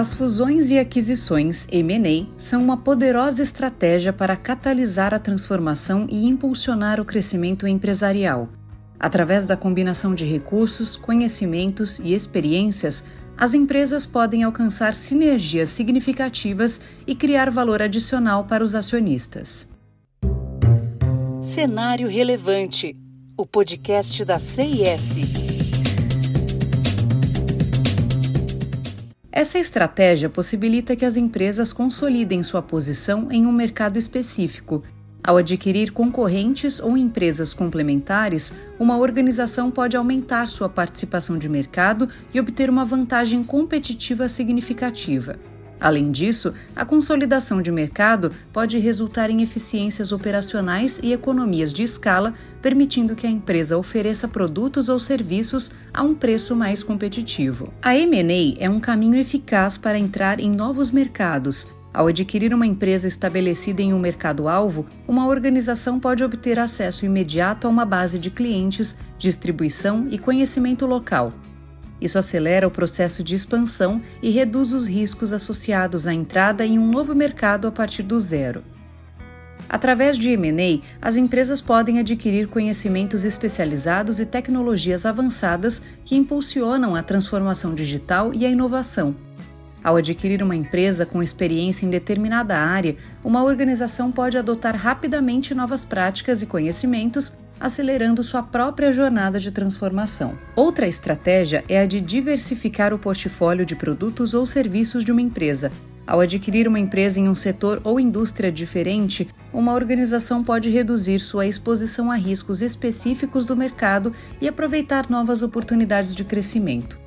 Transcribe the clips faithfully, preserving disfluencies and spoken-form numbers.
As fusões e aquisições M e A são uma poderosa estratégia para catalisar a transformação e impulsionar o crescimento empresarial. Através da combinação de recursos, conhecimentos e experiências, as empresas podem alcançar sinergias significativas e criar valor adicional para os acionistas. Cenário Relevante, o podcast da C I S. Essa estratégia possibilita que as empresas consolidem sua posição em um mercado específico. Ao adquirir concorrentes ou empresas complementares, uma organização pode aumentar sua participação de mercado e obter uma vantagem competitiva significativa. Além disso, a consolidação de mercado pode resultar em eficiências operacionais e economias de escala, permitindo que a empresa ofereça produtos ou serviços a um preço mais competitivo. A M e A é um caminho eficaz para entrar em novos mercados. Ao adquirir uma empresa estabelecida em um mercado-alvo, uma organização pode obter acesso imediato a uma base de clientes, distribuição e conhecimento local. Isso acelera o processo de expansão e reduz os riscos associados à entrada em um novo mercado a partir do zero. Através de M e A, as empresas podem adquirir conhecimentos especializados e tecnologias avançadas que impulsionam a transformação digital e a inovação. Ao adquirir uma empresa com experiência em determinada área, uma organização pode adotar rapidamente novas práticas e conhecimentos, acelerando sua própria jornada de transformação. Outra estratégia é a de diversificar o portfólio de produtos ou serviços de uma empresa. Ao adquirir uma empresa em um setor ou indústria diferente, uma organização pode reduzir sua exposição a riscos específicos do mercado e aproveitar novas oportunidades de crescimento.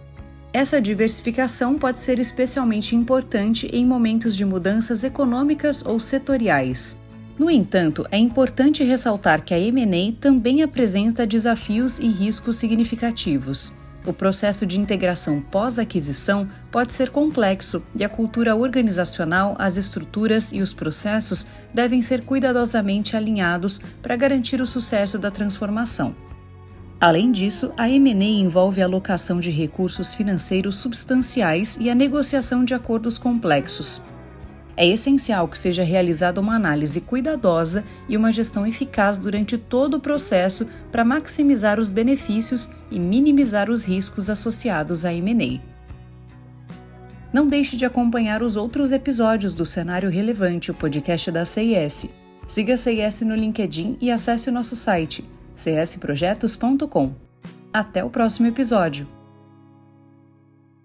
Essa diversificação pode ser especialmente importante em momentos de mudanças econômicas ou setoriais. No entanto, é importante ressaltar que a M e A também apresenta desafios e riscos significativos. O processo de integração pós-aquisição pode ser complexo e a cultura organizacional, as estruturas e os processos devem ser cuidadosamente alinhados para garantir o sucesso da transformação. Além disso, a M e A envolve a alocação de recursos financeiros substanciais e a negociação de acordos complexos. É essencial que seja realizada uma análise cuidadosa e uma gestão eficaz durante todo o processo para maximizar os benefícios e minimizar os riscos associados à M e A. Não deixe de acompanhar os outros episódios do Cenário Relevante, o podcast da C I S. Siga a C I S no LinkedIn e acesse o nosso site, c s projetos ponto com. Até o próximo episódio!